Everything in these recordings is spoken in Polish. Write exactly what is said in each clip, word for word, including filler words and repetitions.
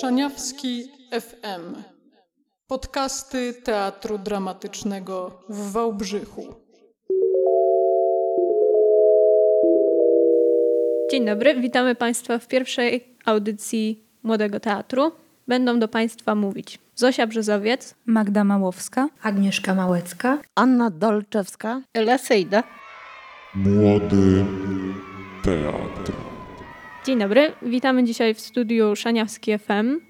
Szaniawski F M. Podcasty Teatru Dramatycznego w Wałbrzychu. Dzień dobry, witamy Państwa w pierwszej audycji Młodego Teatru. Będą do Państwa mówić Zosia Brzezowiec, Magda Małowska, Agnieszka Małecka, Anna Dolczewska, Ela Sejda. Młody Teatr. Dzień dobry, witamy dzisiaj w studiu Szaniawski F M,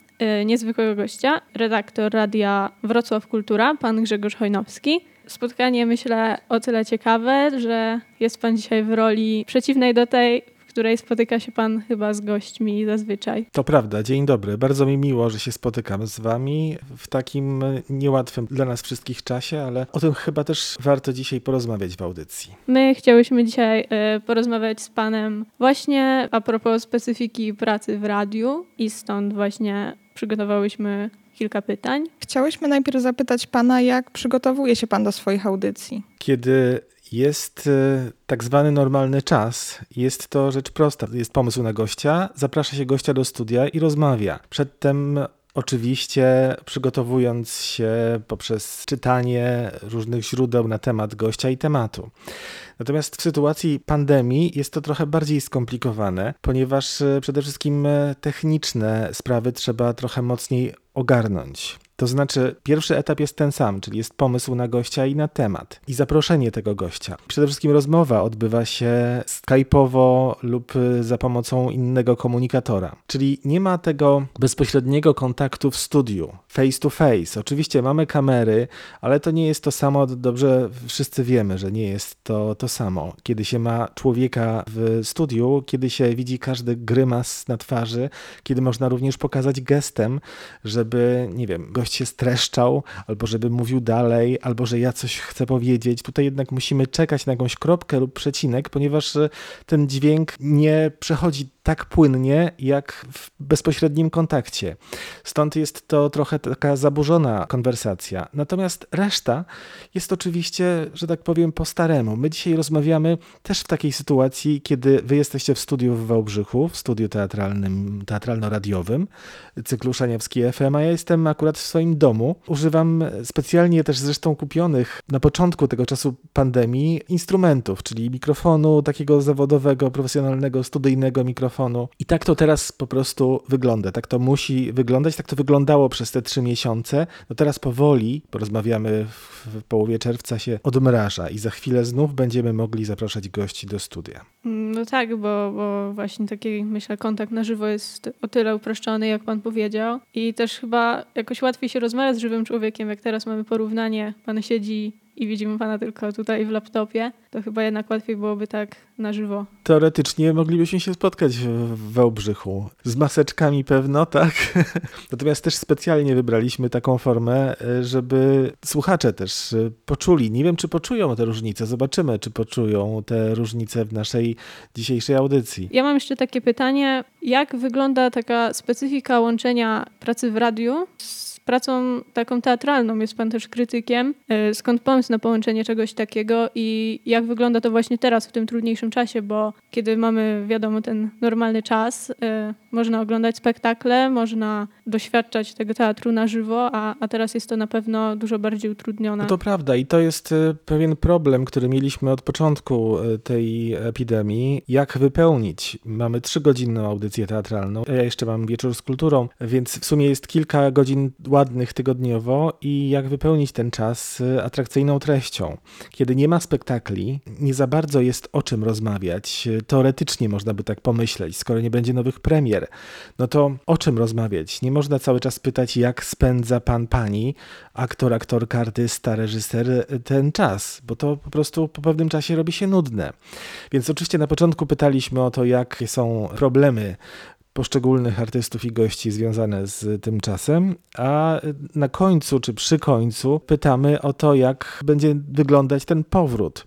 niezwykłego gościa, redaktor radia Wrocław Kultura, pan Grzegorz Chojnowski. Spotkanie, myślę, o tyle ciekawe, że jest pan dzisiaj w roli przeciwnej do tej, w której spotyka się pan chyba z gośćmi zazwyczaj. To prawda, dzień dobry. Bardzo mi miło, że się spotykam z wami w takim niełatwym dla nas wszystkich czasie, ale o tym chyba też warto dzisiaj porozmawiać w audycji. My chciałyśmy dzisiaj porozmawiać z panem właśnie a propos specyfiki pracy w radiu i stąd właśnie przygotowałyśmy kilka pytań. Chciałyśmy najpierw zapytać pana, jak przygotowuje się pan do swoich audycji? Kiedy jest tak zwany normalny czas. Jest to rzecz prosta. Jest pomysł na gościa, zaprasza się gościa do studia i rozmawia. Przedtem oczywiście przygotowując się poprzez czytanie różnych źródeł na temat gościa i tematu. Natomiast w sytuacji pandemii jest to trochę bardziej skomplikowane, ponieważ przede wszystkim techniczne sprawy trzeba trochę mocniej ogarnąć. To znaczy pierwszy etap jest ten sam, czyli jest pomysł na gościa i na temat i zaproszenie tego gościa. Przede wszystkim rozmowa odbywa się skajpowo lub za pomocą innego komunikatora. Czyli nie ma tego bezpośredniego kontaktu w studiu, face to face. Oczywiście mamy kamery, ale to nie jest to samo, dobrze wszyscy wiemy, że nie jest to to samo. Kiedy się ma człowieka w studiu, kiedy się widzi każdy grymas na twarzy, kiedy można również pokazać gestem, żeby, nie wiem, gość się streszczał, albo żeby mówił dalej, albo że ja coś chcę powiedzieć. Tutaj jednak musimy czekać na jakąś kropkę lub przecinek, ponieważ ten dźwięk nie przechodzi tak płynnie, jak w bezpośrednim kontakcie. Stąd jest to trochę taka zaburzona konwersacja. Natomiast reszta jest oczywiście, że tak powiem, po staremu. My dzisiaj rozmawiamy też w takiej sytuacji, kiedy wy jesteście w studiu w Wałbrzychu, w studiu teatralnym, teatralno-radiowym, cyklu Szaniawski F M, a ja jestem akurat w swoim domu. Używam specjalnie też zresztą kupionych na początku tego czasu pandemii instrumentów, czyli mikrofonu takiego zawodowego, profesjonalnego, studyjnego mikrofonu. I tak to teraz po prostu wygląda, tak to musi wyglądać, tak to wyglądało przez te trzy miesiące. No teraz powoli, bo rozmawiamy w, w połowie czerwca, się odmraża i za chwilę znów będziemy mogli zapraszać gości do studia. No tak, bo, bo właśnie taki, myślę, kontakt na żywo jest o tyle uproszczony, jak pan powiedział. I też chyba jakoś łatwiej się rozmawia z żywym człowiekiem, jak teraz mamy porównanie, pan siedzi i widzimy pana tylko tutaj w laptopie, to chyba jednak łatwiej byłoby tak na żywo. Teoretycznie moglibyśmy się spotkać w Wałbrzychu. Z maseczkami pewno, tak? Natomiast też specjalnie wybraliśmy taką formę, żeby słuchacze też poczuli. Nie wiem, czy poczują te różnice. Zobaczymy, czy poczują te różnice w naszej dzisiejszej audycji. Ja mam jeszcze takie pytanie. Jak wygląda taka specyfika łączenia pracy w radiu z pracą taką teatralną? Jest pan też krytykiem. Skąd pomysł na połączenie czegoś takiego i jak wygląda to właśnie teraz, w tym trudniejszym czasie, bo kiedy mamy, wiadomo, ten normalny czas, można oglądać spektakle, można doświadczać tego teatru na żywo, a, a teraz jest to na pewno dużo bardziej utrudnione. No to prawda i to jest pewien problem, który mieliśmy od początku tej epidemii. Jak wypełnić? Mamy trzygodzinną audycję teatralną. Ja jeszcze mam wieczór z kulturą, więc w sumie jest kilka godzin ładnych tygodniowo i jak wypełnić ten czas atrakcyjną treścią. Kiedy nie ma spektakli, nie za bardzo jest o czym rozmawiać. Teoretycznie można by tak pomyśleć, skoro nie będzie nowych premier, no to o czym rozmawiać? Nie można cały czas pytać, jak spędza pan, pani, aktor, aktorka, artysta, reżyser ten czas, bo to po prostu po pewnym czasie robi się nudne. Więc oczywiście na początku pytaliśmy o to, jakie są problemy poszczególnych artystów i gości związane z tym czasem, a na końcu czy przy końcu pytamy o to, jak będzie wyglądać ten powrót.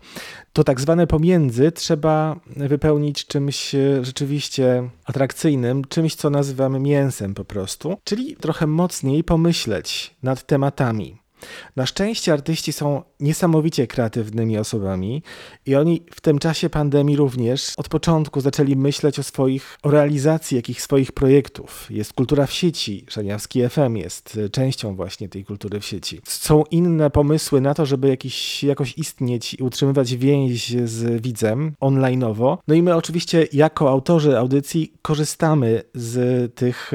To tak zwane pomiędzy trzeba wypełnić czymś rzeczywiście atrakcyjnym, czymś, co nazywamy mięsem po prostu, czyli trochę mocniej pomyśleć nad tematami. Na szczęście artyści są niesamowicie kreatywnymi osobami i oni w tym czasie pandemii również od początku zaczęli myśleć o swoich, o realizacji jakichś swoich projektów. Jest kultura w sieci, Szaniawski F M jest częścią właśnie tej kultury w sieci. Są inne pomysły na to, żeby jakiś, jakoś istnieć i utrzymywać więź z widzem online'owo. No i my oczywiście jako autorzy audycji korzystamy z tych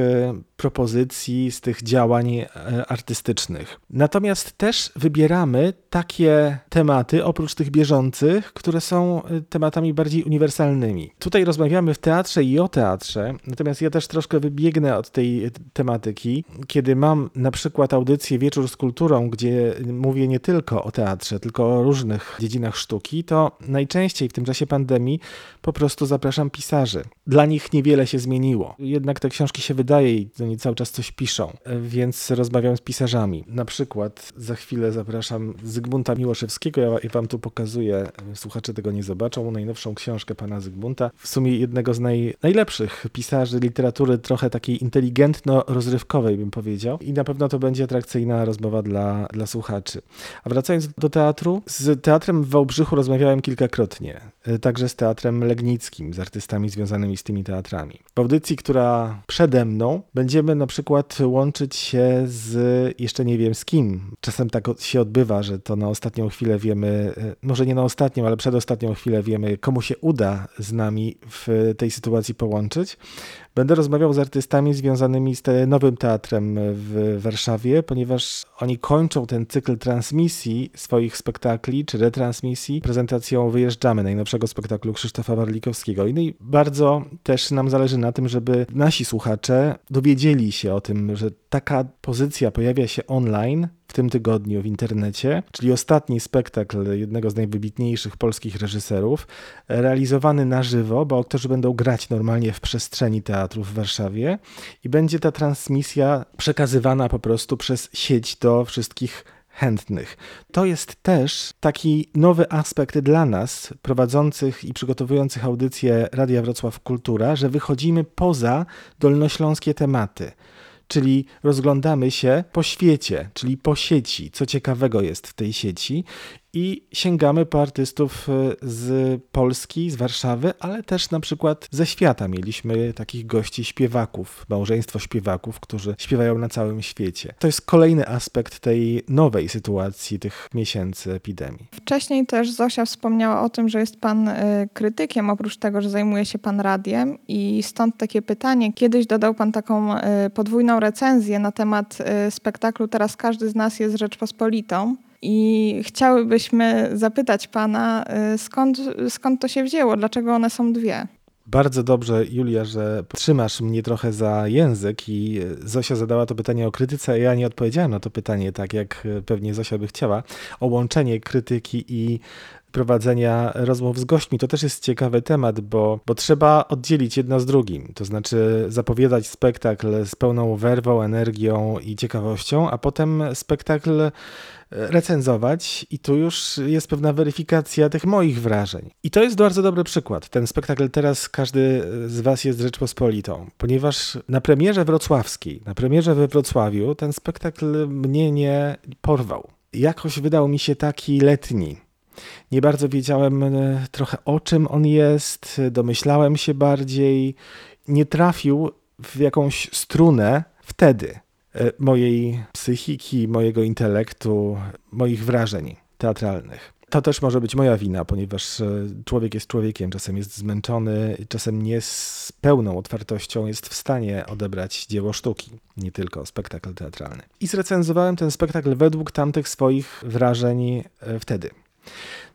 propozycji, z tych działań artystycznych. Natomiast też wybieramy takie tematy, oprócz tych bieżących, które są tematami bardziej uniwersalnymi. Tutaj rozmawiamy w teatrze i o teatrze, natomiast ja też troszkę wybiegnę od tej tematyki. Kiedy mam na przykład audycję Wieczór z kulturą, gdzie mówię nie tylko o teatrze, tylko o różnych dziedzinach sztuki, to najczęściej w tym czasie pandemii po prostu zapraszam pisarzy. Dla nich niewiele się zmieniło. Jednak te książki się wydaje i oni cały czas coś piszą, więc rozmawiam z pisarzami. Na przykład za chwilę zapraszam Zygmunta Miłoszewskiego. Ja wam tu pokazuję, słuchacze tego nie zobaczą, najnowszą książkę pana Zygmunta. W sumie jednego z naj, najlepszych pisarzy literatury, trochę takiej inteligentno-rozrywkowej bym powiedział. I na pewno to będzie atrakcyjna rozmowa dla, dla słuchaczy. A wracając do teatru, z teatrem w Wałbrzychu rozmawiałem kilkakrotnie. Także z teatrem legnickim, z artystami związanymi z tymi teatrami. W audycji, która przede mną, będziemy na przykład łączyć się z jeszcze nie wiem z kim. Czasem tak się odbywa, że to na ostatnią chwilę wiemy, może nie na ostatnią, ale przedostatnią chwilę wiemy, komu się uda z nami w tej sytuacji połączyć. Będę rozmawiał z artystami związanymi z te nowym teatrem w Warszawie, ponieważ oni kończą ten cykl transmisji swoich spektakli, czy retransmisji, prezentacją Wyjeżdżamy, najnowszego spektaklu Krzysztofa Warlikowskiego. I bardzo też nam zależy na tym, żeby nasi słuchacze dowiedzieli się o tym, że taka pozycja pojawia się online w tym tygodniu w internecie, czyli ostatni spektakl jednego z najwybitniejszych polskich reżyserów, realizowany na żywo, bo aktorzy będą grać normalnie w przestrzeni teatru w Warszawie i będzie ta transmisja przekazywana po prostu przez sieć do wszystkich chętnych. To jest też taki nowy aspekt dla nas, prowadzących i przygotowujących audycję Radia Wrocław Kultura, że wychodzimy poza dolnośląskie tematy. Czyli rozglądamy się po świecie, czyli po sieci, co ciekawego jest w tej sieci i sięgamy po artystów z Polski, z Warszawy, ale też na przykład ze świata. Mieliśmy takich gości śpiewaków, małżeństwo śpiewaków, którzy śpiewają na całym świecie. To jest kolejny aspekt tej nowej sytuacji, tych miesięcy epidemii. Wcześniej też Zosia wspomniała o tym, że jest pan krytykiem, oprócz tego, że zajmuje się pan radiem i stąd takie pytanie. Kiedyś dodał pan taką podwójną recenzję na temat spektaklu Teraz każdy z nas jest Rzeczpospolitą. I chciałybyśmy zapytać pana, skąd, skąd to się wzięło, dlaczego one są dwie? Bardzo dobrze, Julia, że trzymasz mnie trochę za język i Zosia zadała to pytanie o krytyce, a ja nie odpowiedziałem na to pytanie, tak jak pewnie Zosia by chciała, o łączenie krytyki i prowadzenia rozmów z gośćmi. To też jest ciekawy temat, bo, bo trzeba oddzielić jedno z drugim. To znaczy zapowiadać spektakl z pełną werwą, energią i ciekawością, a potem spektakl recenzować i tu już jest pewna weryfikacja tych moich wrażeń. I to jest bardzo dobry przykład. Ten spektakl Teraz każdy z was jest Rzeczpospolitą, ponieważ na premierze wrocławskiej, na premierze we Wrocławiu ten spektakl mnie nie porwał. Jakoś wydał mi się taki letni. Nie bardzo wiedziałem trochę o czym on jest, domyślałem się bardziej, nie trafił w jakąś strunę wtedy mojej psychiki, mojego intelektu, moich wrażeń teatralnych. To też może być moja wina, ponieważ człowiek jest człowiekiem, czasem jest zmęczony, czasem nie z pełną otwartością jest w stanie odebrać dzieło sztuki, nie tylko spektakl teatralny. I zrecenzowałem ten spektakl według tamtych swoich wrażeń wtedy.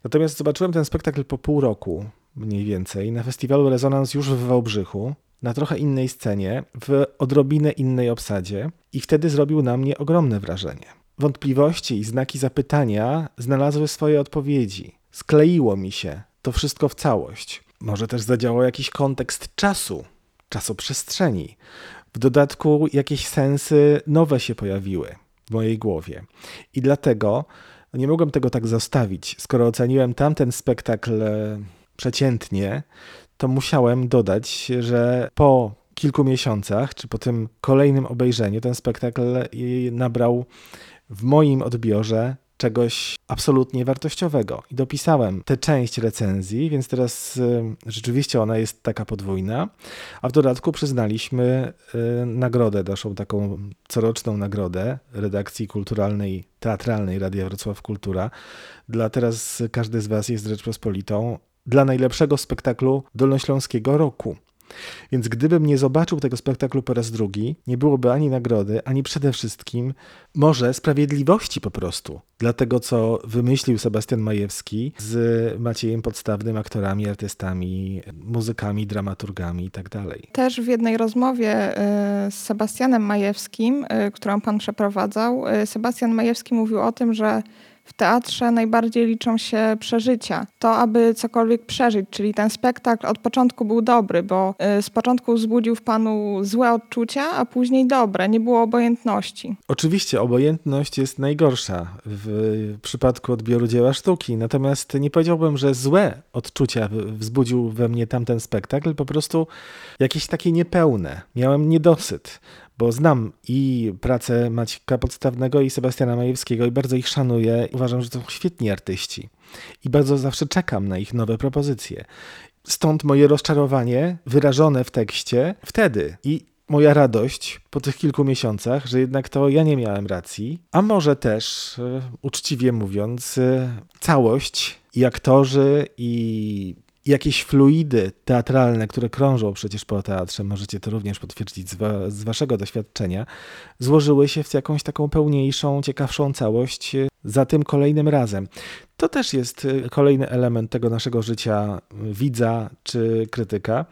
Natomiast zobaczyłem ten spektakl po pół roku mniej więcej na festiwalu Rezonans już w Wałbrzychu, na trochę innej scenie, w odrobinę innej obsadzie i wtedy zrobił na mnie ogromne wrażenie. Wątpliwości i znaki zapytania znalazły swoje odpowiedzi. Skleiło mi się to wszystko w całość. Może też zadziałał jakiś kontekst czasu, czasoprzestrzeni. W dodatku jakieś sensy nowe się pojawiły w mojej głowie i dlatego nie mogłem tego tak zostawić. Skoro oceniłem tamten spektakl przeciętnie, to musiałem dodać, że po kilku miesiącach, czy po tym kolejnym obejrzeniu ten spektakl nabrał w moim odbiorze czegoś absolutnie wartościowego. I dopisałem tę część recenzji, więc teraz y, rzeczywiście ona jest taka podwójna. A w dodatku przyznaliśmy y, nagrodę, naszą taką coroczną nagrodę redakcji kulturalnej, teatralnej Radia Wrocław Kultura dla Teraz każdy z was jest Rzeczpospolitą dla najlepszego spektaklu dolnośląskiego roku. Więc gdybym nie zobaczył tego spektaklu po raz drugi, nie byłoby ani nagrody, ani przede wszystkim może sprawiedliwości po prostu dla tego, co wymyślił Sebastian Majewski z Maciejem Podstawnym, aktorami, artystami, muzykami, dramaturgami i tak dalej. Też w jednej rozmowie z Sebastianem Majewskim, którą pan przeprowadzał, Sebastian Majewski mówił o tym, że w teatrze najbardziej liczą się przeżycia. To, aby cokolwiek przeżyć, czyli ten spektakl od początku był dobry, bo z początku wzbudził w panu złe odczucia, a później dobre. Nie było obojętności. Oczywiście obojętność jest najgorsza w przypadku odbioru dzieła sztuki. Natomiast nie powiedziałbym, że złe odczucia wzbudził we mnie tamten spektakl, po prostu jakieś takie niepełne. Miałem niedosyt. Bo znam i pracę Maćka Podstawnego i Sebastiana Majewskiego i bardzo ich szanuję. Uważam, że to są świetni artyści i bardzo zawsze czekam na ich nowe propozycje. Stąd moje rozczarowanie wyrażone w tekście wtedy i moja radość po tych kilku miesiącach, że jednak to ja nie miałem racji, a może też, uczciwie mówiąc, całość i aktorzy i jakieś fluidy teatralne, które krążą przecież po teatrze, możecie to również potwierdzić z, wa- z waszego doświadczenia, złożyły się w jakąś taką pełniejszą, ciekawszą całość za tym kolejnym razem. To też jest kolejny element tego naszego życia widza czy krytyka,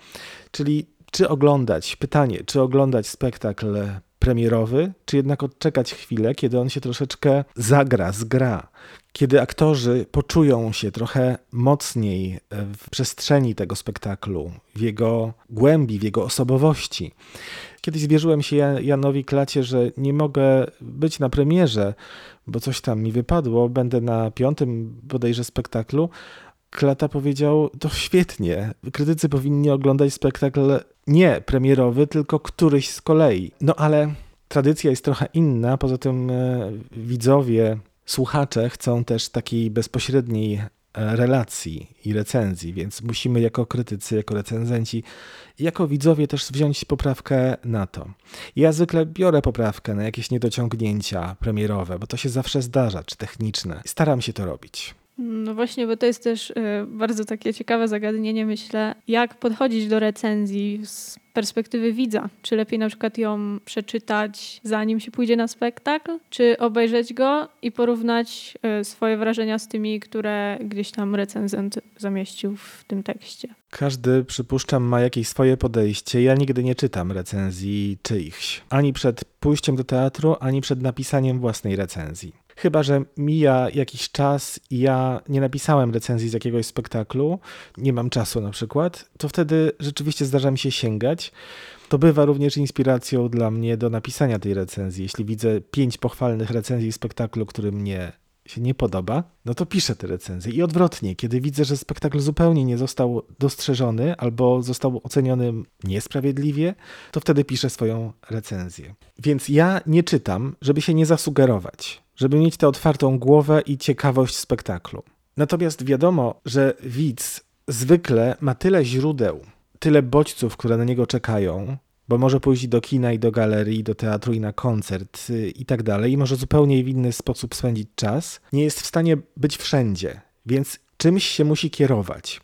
czyli czy oglądać, pytanie, czy oglądać spektakl premierowy, czy jednak odczekać chwilę, kiedy on się troszeczkę zagra, zgra. Kiedy aktorzy poczują się trochę mocniej w przestrzeni tego spektaklu, w jego głębi, w jego osobowości. Kiedyś zwierzyłem się Janowi Klacie, że nie mogę być na premierze, bo coś tam mi wypadło, będę na piątym bodajże spektaklu. Klata powiedział, to świetnie, krytycy powinni oglądać spektakl nie premierowy, tylko któryś z kolei. No ale tradycja jest trochę inna, poza tym widzowie, słuchacze chcą też takiej bezpośredniej relacji i recenzji, więc musimy jako krytycy, jako recenzenci, jako widzowie też wziąć poprawkę na to. Ja zwykle biorę poprawkę na jakieś niedociągnięcia premierowe, bo to się zawsze zdarza, czy techniczne. Staram się to robić. No właśnie, bo to jest też bardzo takie ciekawe zagadnienie, myślę, jak podchodzić do recenzji z perspektywy widza. Czy lepiej na przykład ją przeczytać, zanim się pójdzie na spektakl, czy obejrzeć go i porównać swoje wrażenia z tymi, które gdzieś tam recenzent zamieścił w tym tekście. Każdy, przypuszczam, ma jakieś swoje podejście. Ja nigdy nie czytam recenzji czyichś. Ani przed pójściem do teatru, ani przed napisaniem własnej recenzji. Chyba że mija jakiś czas i ja nie napisałem recenzji z jakiegoś spektaklu, nie mam czasu na przykład, to wtedy rzeczywiście zdarza mi się sięgać. To bywa również inspiracją dla mnie do napisania tej recenzji. Jeśli widzę pięć pochwalnych recenzji spektaklu, który mnie się nie podoba, no to piszę te recenzje. I odwrotnie, kiedy widzę, że spektakl zupełnie nie został dostrzeżony albo został oceniony niesprawiedliwie, to wtedy piszę swoją recenzję. Więc ja nie czytam, żeby się nie zasugerować, żeby mieć tę otwartą głowę i ciekawość spektaklu. Natomiast wiadomo, że widz zwykle ma tyle źródeł, tyle bodźców, które na niego czekają, bo może pójść do kina i do galerii, i do teatru i na koncert i tak dalej, i może zupełnie w inny sposób spędzić czas, nie jest w stanie być wszędzie, więc czymś się musi kierować.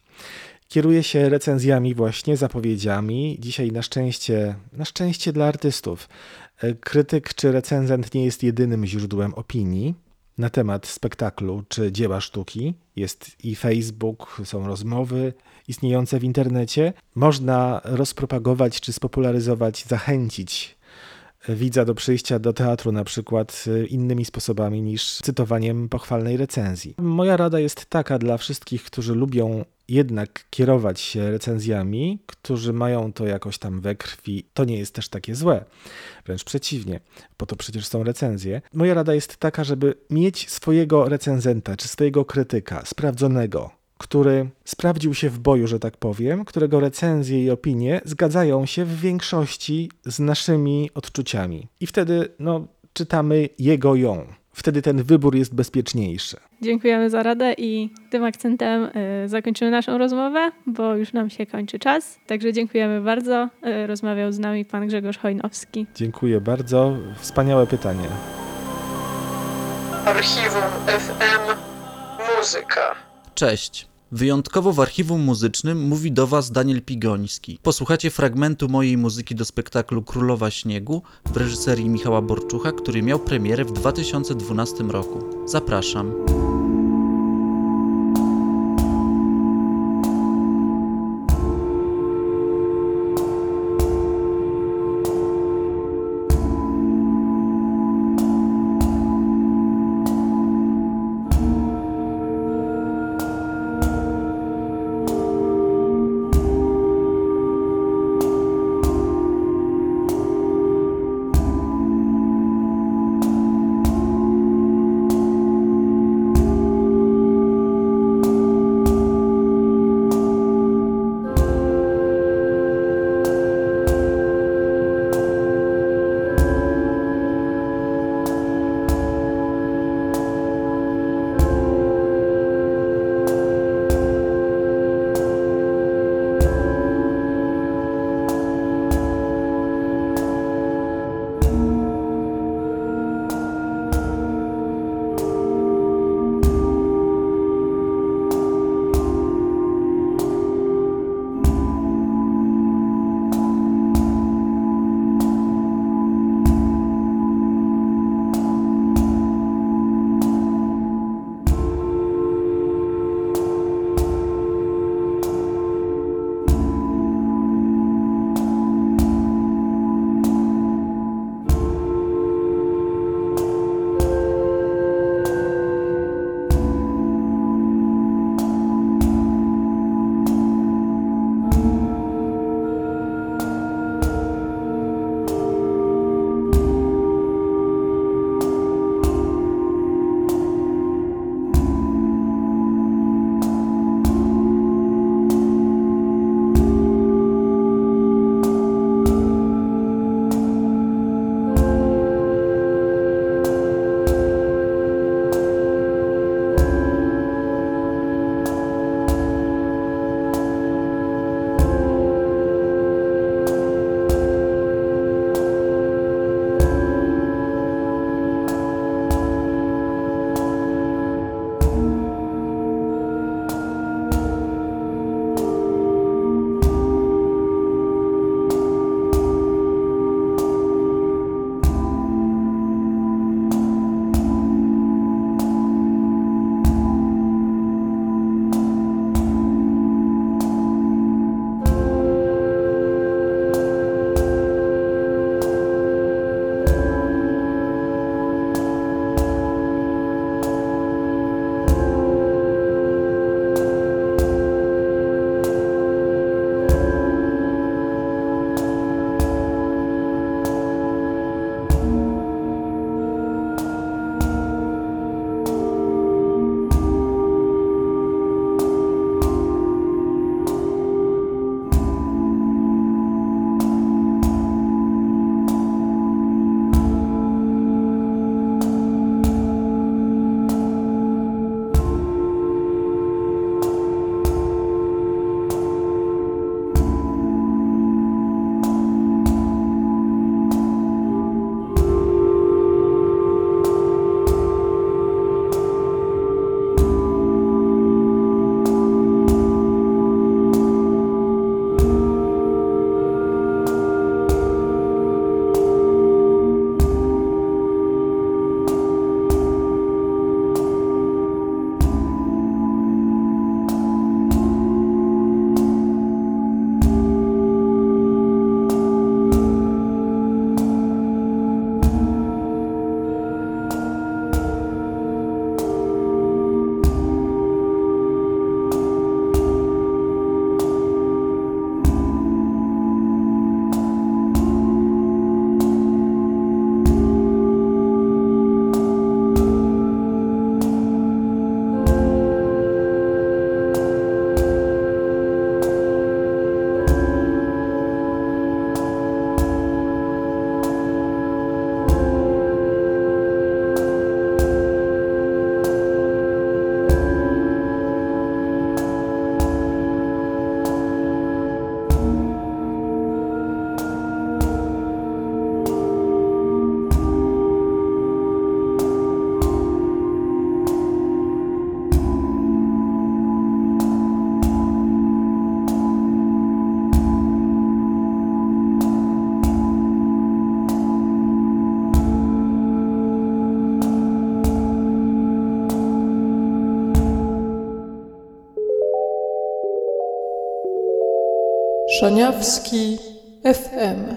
Kieruje się recenzjami właśnie, zapowiedziami. Dzisiaj na szczęście, na szczęście dla artystów, krytyk czy recenzent nie jest jedynym źródłem opinii na temat spektaklu czy dzieła sztuki. Jest i Facebook, są rozmowy istniejące w internecie. Można rozpropagować czy spopularyzować, zachęcić widza do przyjścia do teatru na przykład innymi sposobami niż cytowaniem pochwalnej recenzji. Moja rada jest taka dla wszystkich, którzy lubią jednak kierować się recenzjami, którzy mają to jakoś tam we krwi, to nie jest też takie złe. Wręcz przeciwnie, bo to przecież są recenzje. Moja rada jest taka, żeby mieć swojego recenzenta czy swojego krytyka sprawdzonego, który sprawdził się w boju, że tak powiem, którego recenzje i opinie zgadzają się w większości z naszymi odczuciami. I wtedy no, czytamy jego ją wtedy ten wybór jest bezpieczniejszy. Dziękujemy za radę i tym akcentem zakończymy naszą rozmowę, bo już nam się kończy czas. Także dziękujemy bardzo. Rozmawiał z nami pan Grzegorz Chojnowski. Dziękuję bardzo. Wspaniałe pytanie. Archiwum F M Muzyka. Cześć. Wyjątkowo w Archiwum Muzycznym mówi do Was Daniel Pigoński. Posłuchacie fragmentu mojej muzyki do spektaklu Królowa Śniegu w reżyserii Michała Borczucha, który miał premierę w dwa tysiące dwunastym roku. Zapraszam. Szaniawski F M.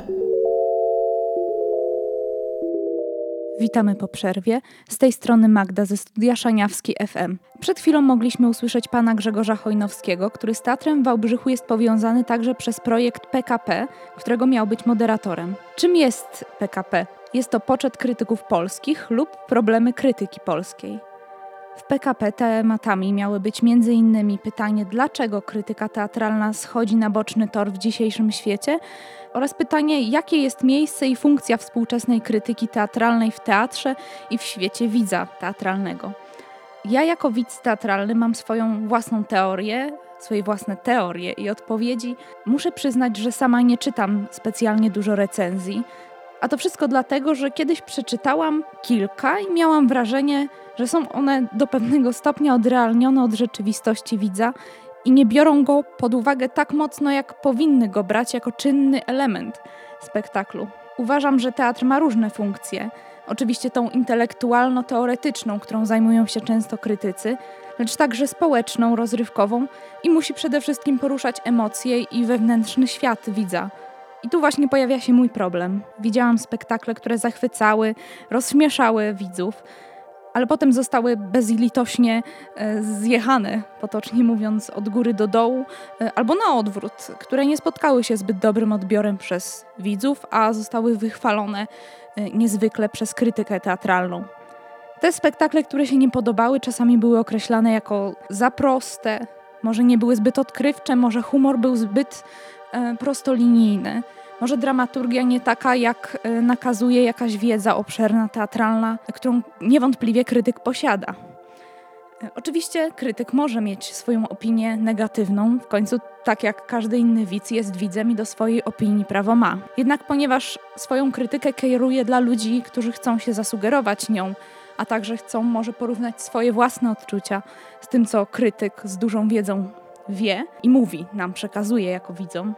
Witamy po przerwie. Z tej strony Magda ze studia Szaniawski F M. Przed chwilą mogliśmy usłyszeć pana Grzegorza Chojnowskiego, który z Teatrem w Wałbrzychu jest powiązany także przez projekt P K P, którego miał być moderatorem. Czym jest P K P? Jest to poczet krytyków polskich lub problemy krytyki polskiej. W P K P tematami miały być między innymi pytanie, dlaczego krytyka teatralna schodzi na boczny tor w dzisiejszym świecie, oraz pytanie, jakie jest miejsce i funkcja współczesnej krytyki teatralnej w teatrze i w świecie widza teatralnego. Ja jako widz teatralny mam swoją własną teorię, swoje własne teorie i odpowiedzi. Muszę przyznać, że sama nie czytam specjalnie dużo recenzji, a to wszystko dlatego, że kiedyś przeczytałam kilka i miałam wrażenie, że są one do pewnego stopnia odrealnione od rzeczywistości widza i nie biorą go pod uwagę tak mocno, jak powinny go brać jako czynny element spektaklu. Uważam, że teatr ma różne funkcje. Oczywiście tą intelektualno-teoretyczną, którą zajmują się często krytycy, lecz także społeczną, rozrywkową i musi przede wszystkim poruszać emocje i wewnętrzny świat widza. I tu właśnie pojawia się mój problem. Widziałam spektakle, które zachwycały, rozśmieszały widzów, ale potem zostały bezlitośnie zjechane, potocznie mówiąc, od góry do dołu, albo na odwrót, które nie spotkały się zbyt dobrym odbiorem przez widzów, a zostały wychwalone niezwykle przez krytykę teatralną. Te spektakle, które się nie podobały, czasami były określane jako za proste, może nie były zbyt odkrywcze, może humor był zbyt prostolinijny. Może dramaturgia nie taka, jak nakazuje jakaś wiedza obszerna, teatralna, którą niewątpliwie krytyk posiada. Oczywiście krytyk może mieć swoją opinię negatywną, w końcu tak jak każdy inny widz jest widzem i do swojej opinii prawo ma. Jednak ponieważ swoją krytykę kieruje dla ludzi, którzy chcą się zasugerować nią, a także chcą może porównać swoje własne odczucia z tym, co krytyk z dużą wiedzą wie i mówi, nam przekazuje jako widzom,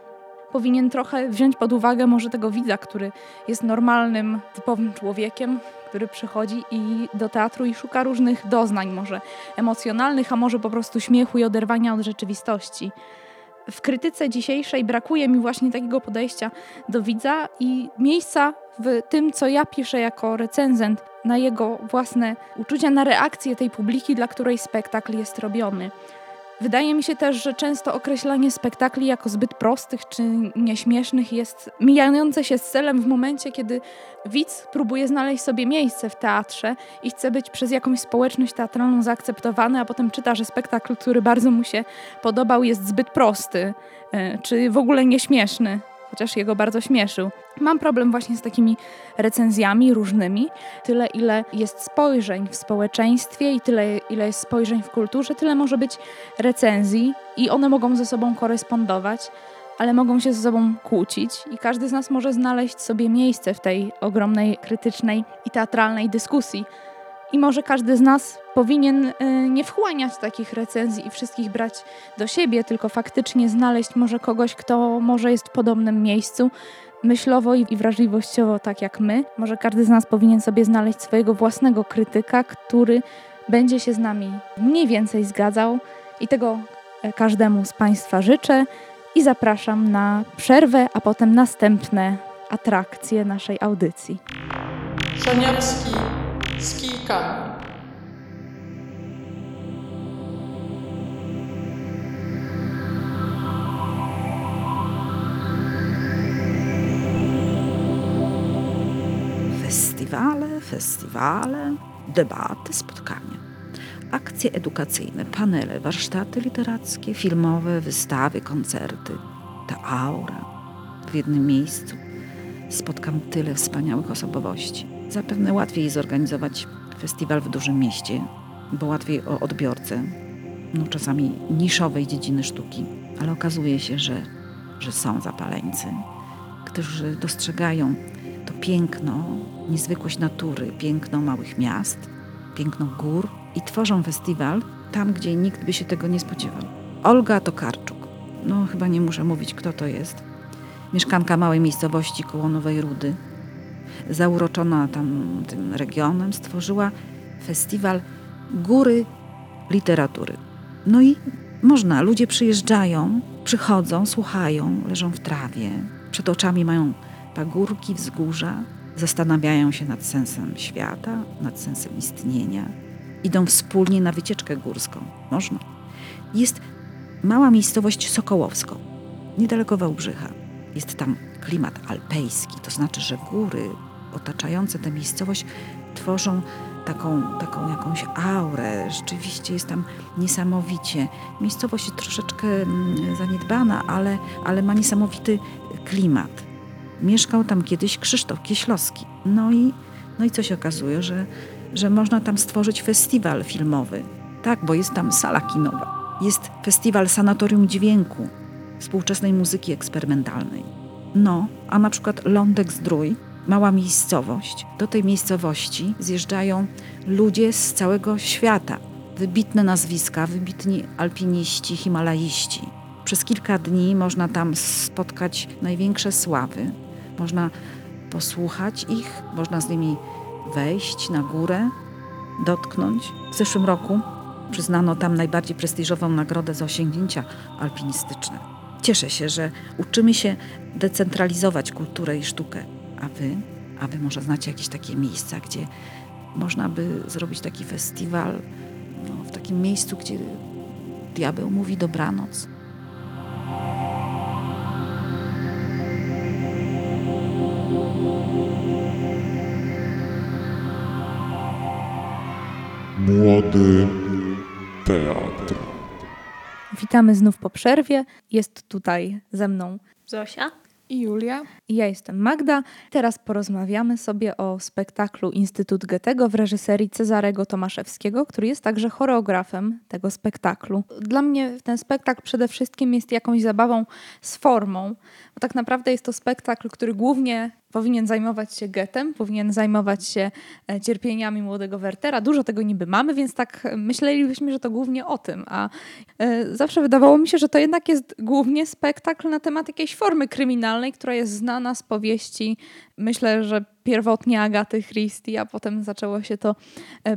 powinien trochę wziąć pod uwagę może tego widza, który jest normalnym, typowym człowiekiem, który przychodzi i do teatru i szuka różnych doznań, może emocjonalnych, a może po prostu śmiechu i oderwania od rzeczywistości. W krytyce dzisiejszej brakuje mi właśnie takiego podejścia do widza i miejsca w tym, co ja piszę jako recenzent, na jego własne uczucia, na reakcję tej publiki, dla której spektakl jest robiony. Wydaje mi się też, że często określanie spektakli jako zbyt prostych czy nieśmiesznych jest mijające się z celem w momencie, kiedy widz próbuje znaleźć sobie miejsce w teatrze i chce być przez jakąś społeczność teatralną zaakceptowany, a potem czyta, że spektakl, który bardzo mu się podobał, jest zbyt prosty czy w ogóle nieśmieszny, chociaż jego bardzo śmieszył. Mam problem właśnie z takimi recenzjami różnymi. Tyle, ile jest spojrzeń w społeczeństwie i tyle, ile jest spojrzeń w kulturze, tyle może być recenzji i one mogą ze sobą korespondować, ale mogą się ze sobą kłócić i każdy z nas może znaleźć sobie miejsce w tej ogromnej, krytycznej i teatralnej dyskusji. I może każdy z nas powinien nie wchłaniać takich recenzji i wszystkich brać do siebie, tylko faktycznie znaleźć może kogoś, kto może jest w podobnym miejscu, myślowo i wrażliwościowo tak jak my. Może każdy z nas powinien sobie znaleźć swojego własnego krytyka, który będzie się z nami mniej więcej zgadzał. I tego każdemu z Państwa życzę i zapraszam na przerwę, a potem następne atrakcje naszej audycji. Szaniawski z kijkami. Festiwale, festiwale, debaty, spotkania, akcje edukacyjne, panele, warsztaty literackie, filmowe, wystawy, koncerty. Ta aura w jednym miejscu. Spotkam tyle wspaniałych osobowości. Zapewne łatwiej zorganizować festiwal w dużym mieście, bo łatwiej o odbiorcę, no czasami niszowej dziedziny sztuki. Ale okazuje się, że, że są zapaleńcy, którzy dostrzegają to piękno, niezwykłość natury, piękno małych miast, piękno gór i tworzą festiwal tam, gdzie nikt by się tego nie spodziewał. Olga Tokarczuk, no chyba nie muszę mówić, kto to jest, mieszkanka małej miejscowości koło Nowej Rudy, zauroczona tam tym regionem, stworzyła festiwal Góry Literatury. No i można, ludzie przyjeżdżają Przychodzą, słuchają, leżą w trawie. Przed oczami mają pagórki, wzgórza. Zastanawiają się nad sensem świata, nad sensem istnienia. Idą wspólnie na wycieczkę górską. Można. Jest mała miejscowość Sokołowsko, niedaleko Wałbrzycha. Jest tam klimat alpejski, to znaczy, że góry otaczające tę miejscowość tworzą taką, taką jakąś aurę. Rzeczywiście jest tam niesamowicie. Miejscowość jest troszeczkę zaniedbana, ale, ale ma niesamowity klimat. Mieszkał tam kiedyś Krzysztof Kieślowski. No i, no i co się okazuje, że, że można tam stworzyć festiwal filmowy. Tak, bo jest tam sala kinowa. Jest festiwal Sanatorium Dźwięku, współczesnej muzyki eksperymentalnej. No, a na przykład Lądek Zdrój, mała miejscowość. Do tej miejscowości zjeżdżają ludzie z całego świata. Wybitne nazwiska, wybitni alpiniści, himalaiści. Przez kilka dni można tam spotkać największe sławy. Można posłuchać ich, można z nimi wejść na górę, dotknąć. W zeszłym roku przyznano tam najbardziej prestiżową nagrodę za osiągnięcia alpinistyczne. Cieszę się, że uczymy się decentralizować kulturę i sztukę. A wy? A wy może znacie jakieś takie miejsca, gdzie można by zrobić taki festiwal, no, w takim miejscu, gdzie diabeł mówi dobranoc. Młody Teatr. Witamy znów po przerwie. Jest tutaj ze mną Zosia i Julia. I ja jestem Magda. Teraz porozmawiamy sobie o spektaklu Instytut Goethego w reżyserii Cezarego Tomaszewskiego, który jest także choreografem tego spektaklu. Dla mnie ten spektakl przede wszystkim jest jakąś zabawą z formą, bo tak naprawdę jest to spektakl, który głównie powinien zajmować się Goethem, powinien zajmować się cierpieniami młodego Wertera. Dużo tego niby mamy, więc tak myślelibyśmy, że to głównie o tym. A zawsze wydawało mi się, że to jednak jest głównie spektakl na temat jakiejś formy kryminalnej, która jest znana z powieści, myślę, że pierwotnie Agaty Christi, a potem zaczęło się to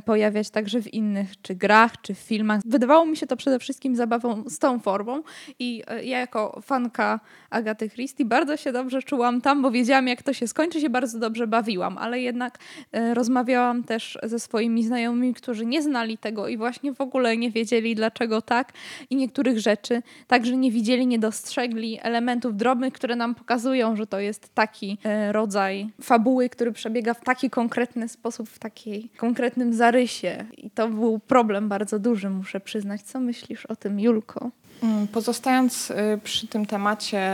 pojawiać także w innych czy grach, czy w filmach. Wydawało mi się to przede wszystkim zabawą z tą formą i ja jako fanka Agaty Christi bardzo się dobrze czułam tam, bo wiedziałam, jak to się skończy, się bardzo dobrze bawiłam, ale jednak rozmawiałam też ze swoimi znajomymi, którzy nie znali tego i właśnie w ogóle nie wiedzieli, dlaczego tak i niektórych rzeczy, także nie widzieli, nie dostrzegli elementów drobnych, które nam pokazują, że to jest taki rodzaj fabuły, który przebiega w taki konkretny sposób, w takiej konkretnym zarysie. I to był problem bardzo duży, muszę przyznać. Co myślisz o tym, Julko? Pozostając przy tym temacie,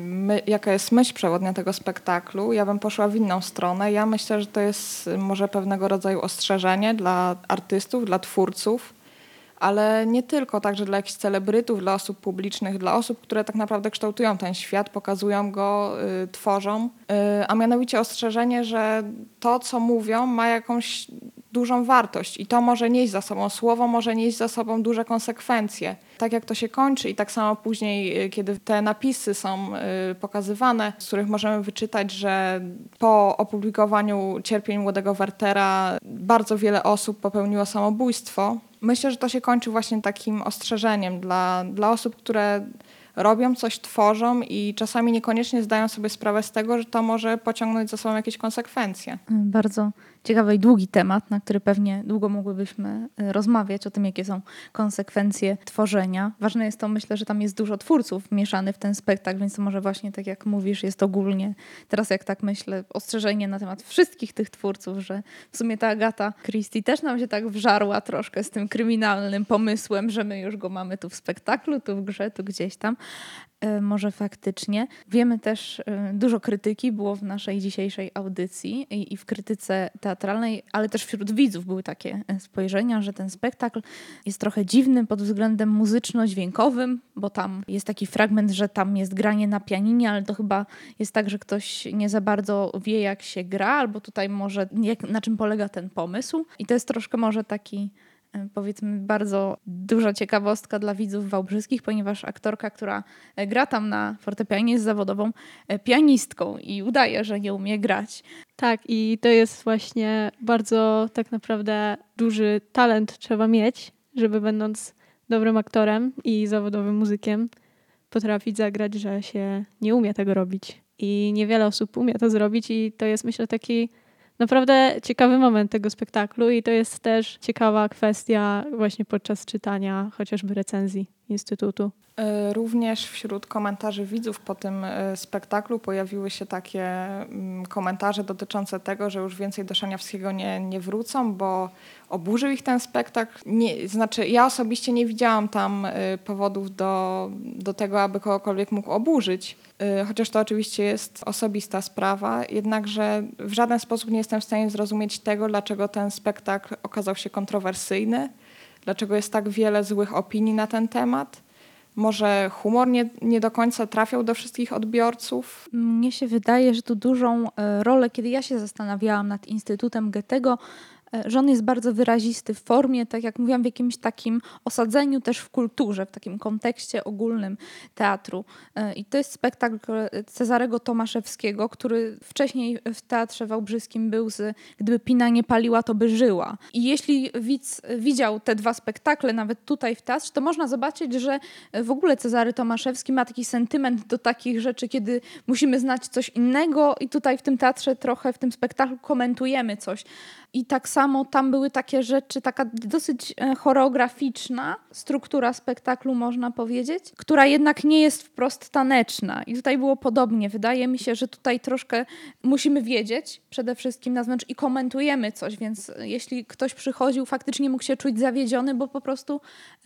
my, jaka jest myśl przewodnia tego spektaklu, ja bym poszła w inną stronę. Ja myślę, że to jest może pewnego rodzaju ostrzeżenie dla artystów, dla twórców, ale nie tylko, także dla jakichś celebrytów, dla osób publicznych, dla osób, które tak naprawdę kształtują ten świat, pokazują go, y, tworzą. Y, a mianowicie ostrzeżenie, że to, co mówią, ma jakąś dużą wartość i to może nieść za sobą słowo, może nieść za sobą duże konsekwencje. Tak jak to się kończy i tak samo później, kiedy te napisy są pokazywane, z których możemy wyczytać, że po opublikowaniu cierpień młodego Wertera bardzo wiele osób popełniło samobójstwo. Myślę, że to się kończy właśnie takim ostrzeżeniem dla, dla osób, które robią coś, tworzą i czasami niekoniecznie zdają sobie sprawę z tego, że to może pociągnąć za sobą jakieś konsekwencje. Bardzo ciekawy i długi temat, na który pewnie długo mogłybyśmy rozmawiać o tym, jakie są konsekwencje tworzenia. Ważne jest to, myślę, że tam jest dużo twórców mieszanych w ten spektakl, więc to może właśnie tak jak mówisz, jest ogólnie, teraz jak tak myślę, ostrzeżenie na temat wszystkich tych twórców, że w sumie ta Agata Christie też nam się tak wżarła troszkę z tym kryminalnym pomysłem, że my już go mamy tu w spektaklu, tu w grze, tu gdzieś tam. Może faktycznie. Wiemy też, dużo krytyki było w naszej dzisiejszej audycji i w krytyce teatralnej, ale też wśród widzów były takie spojrzenia, że ten spektakl jest trochę dziwny pod względem muzyczno-dźwiękowym, bo tam jest taki fragment, że tam jest granie na pianinie, ale to chyba jest tak, że ktoś nie za bardzo wie, jak się gra, albo tutaj może jak, na czym polega ten pomysł. I to jest troszkę może taki, powiedzmy, bardzo duża ciekawostka dla widzów wałbrzyskich, ponieważ aktorka, która gra tam na fortepianie, jest zawodową pianistką i udaje, że nie umie grać. Tak, i to jest właśnie bardzo tak naprawdę duży talent trzeba mieć, żeby będąc dobrym aktorem i zawodowym muzykiem potrafić zagrać, że się nie umie tego robić. I niewiele osób umie to zrobić i to jest, myślę, taki naprawdę ciekawy moment tego spektaklu i to jest też ciekawa kwestia właśnie podczas czytania chociażby recenzji Instytutu. Również wśród komentarzy widzów po tym spektaklu pojawiły się takie komentarze dotyczące tego, że już więcej do Szaniawskiego nie, nie wrócą, bo oburzył ich ten spektakl. Nie, znaczy ja osobiście nie widziałam tam powodów do, do tego, aby kogokolwiek mógł oburzyć, chociaż to oczywiście jest osobista sprawa, jednakże w żaden sposób nie jestem w stanie zrozumieć tego, dlaczego ten spektakl okazał się kontrowersyjny. Dlaczego jest tak wiele złych opinii na ten temat? Może humor nie, nie do końca trafiał do wszystkich odbiorców? Mnie się wydaje, że tu dużą rolę, kiedy ja się zastanawiałam nad Instytutem Goethego, że on jest bardzo wyrazisty w formie, tak jak mówiłam, w jakimś takim osadzeniu też w kulturze, w takim kontekście ogólnym teatru. I to jest spektakl Cezarego Tomaszewskiego, który wcześniej w Teatrze Wałbrzyskim był z Gdyby pina nie paliła to by żyła. I jeśli widz widział te dwa spektakle, nawet tutaj w teatrze, to można zobaczyć, że w ogóle Cezary Tomaszewski ma taki sentyment do takich rzeczy, kiedy musimy znać coś innego i tutaj w tym teatrze trochę, w tym spektaklu komentujemy coś. I tak samo tam były takie rzeczy, taka dosyć choreograficzna struktura spektaklu, można powiedzieć, która jednak nie jest wprost taneczna. I tutaj było podobnie. Wydaje mi się, że tutaj troszkę musimy wiedzieć przede wszystkim na zewnątrz i komentujemy coś, więc jeśli ktoś przychodził, faktycznie mógł się czuć zawiedziony, bo po prostu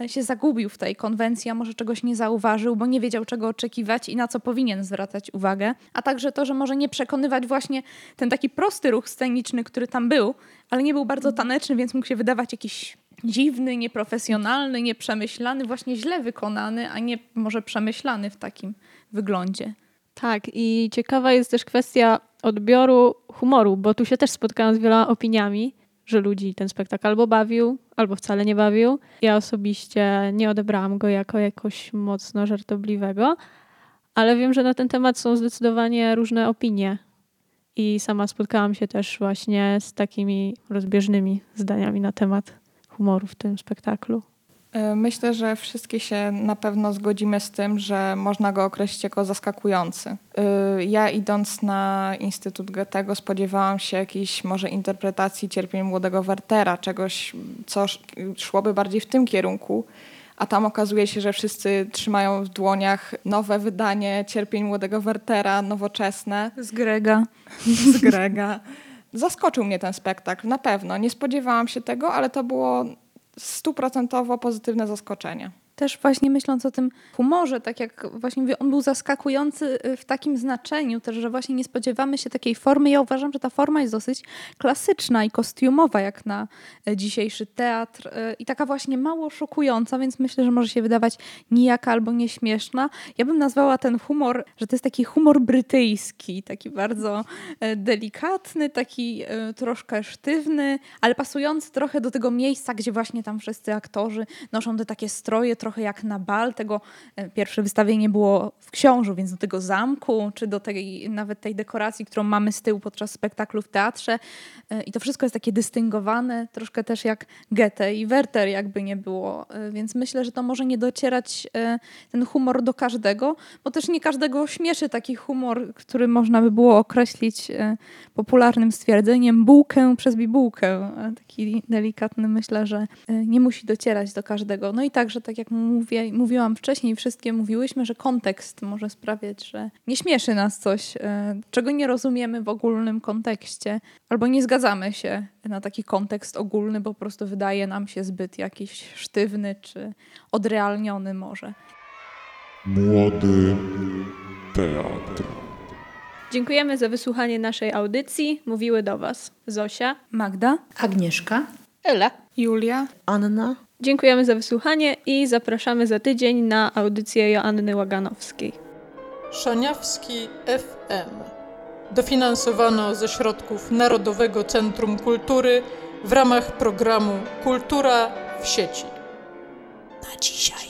się zagubił w tej konwencji, a może czegoś nie zauważył, bo nie wiedział, czego oczekiwać i na co powinien zwracać uwagę. A także to, że może nie przekonywać właśnie ten taki prosty ruch sceniczny, który tam był, ale nie był bardzo taneczny, więc mógł się wydawać jakiś dziwny, nieprofesjonalny, nieprzemyślany, właśnie źle wykonany, a nie może przemyślany w takim wyglądzie. Tak, i ciekawa jest też kwestia odbioru humoru, bo tu się też spotkałam z wieloma opiniami, że ludzi ten spektakl albo bawił, albo wcale nie bawił. Ja osobiście nie odebrałam go jako jakoś mocno żartobliwego, ale wiem, że na ten temat są zdecydowanie różne opinie. I sama spotkałam się też właśnie z takimi rozbieżnymi zdaniami na temat humoru w tym spektaklu. Myślę, że wszystkie się na pewno zgodzimy z tym, że można go określić jako zaskakujący. Ja idąc na Instytut Goethego spodziewałam się jakiejś może interpretacji cierpień młodego Wertera, czegoś, co szłoby bardziej w tym kierunku, a tam okazuje się, że wszyscy trzymają w dłoniach nowe wydanie cierpień młodego Wertera, nowoczesne. Z Grega. Z Grega. Zaskoczył mnie ten spektakl, na pewno. Nie spodziewałam się tego, ale to było stuprocentowo pozytywne zaskoczenie. Też właśnie myśląc o tym humorze, tak jak właśnie mówię, on był zaskakujący w takim znaczeniu też, że właśnie nie spodziewamy się takiej formy. Ja uważam, że ta forma jest dosyć klasyczna i kostiumowa jak na dzisiejszy teatr i taka właśnie mało szokująca, więc myślę, że może się wydawać nijaka albo nieśmieszna. Ja bym nazwała ten humor, że to jest taki humor brytyjski, taki bardzo delikatny, taki troszkę sztywny, ale pasujący trochę do tego miejsca, gdzie właśnie tam wszyscy aktorzy noszą te takie stroje, trochę jak na bal. Tego pierwsze wystawienie było w Książu, więc do tego zamku, czy do tej nawet tej dekoracji, którą mamy z tyłu podczas spektaklu w teatrze. I to wszystko jest takie dystyngowane, troszkę też jak Goethe i Werther jakby nie było. Więc myślę, że to może nie docierać ten humor do każdego, bo też nie każdego śmieszy taki humor, który można by było określić popularnym stwierdzeniem bułkę przez bibułkę. Taki delikatny, myślę, że nie musi docierać do każdego. No i także tak jak Jak mówię, mówiłam wcześniej, wszystkie mówiłyśmy, że kontekst może sprawiać, że nie śmieszy nas coś, czego nie rozumiemy w ogólnym kontekście, albo nie zgadzamy się na taki kontekst ogólny, bo po prostu wydaje nam się zbyt jakiś sztywny czy odrealniony może. Młody Teatr. Dziękujemy za wysłuchanie naszej audycji. Mówiły do Was Zosia, Magda, Agnieszka, Ela, Julia, Anna. Dziękujemy za wysłuchanie i zapraszamy za tydzień na audycję Joanny Łaganowskiej. Szaniawski F M. Dofinansowano ze środków Narodowego Centrum Kultury w ramach programu Kultura w sieci. Na dzisiaj.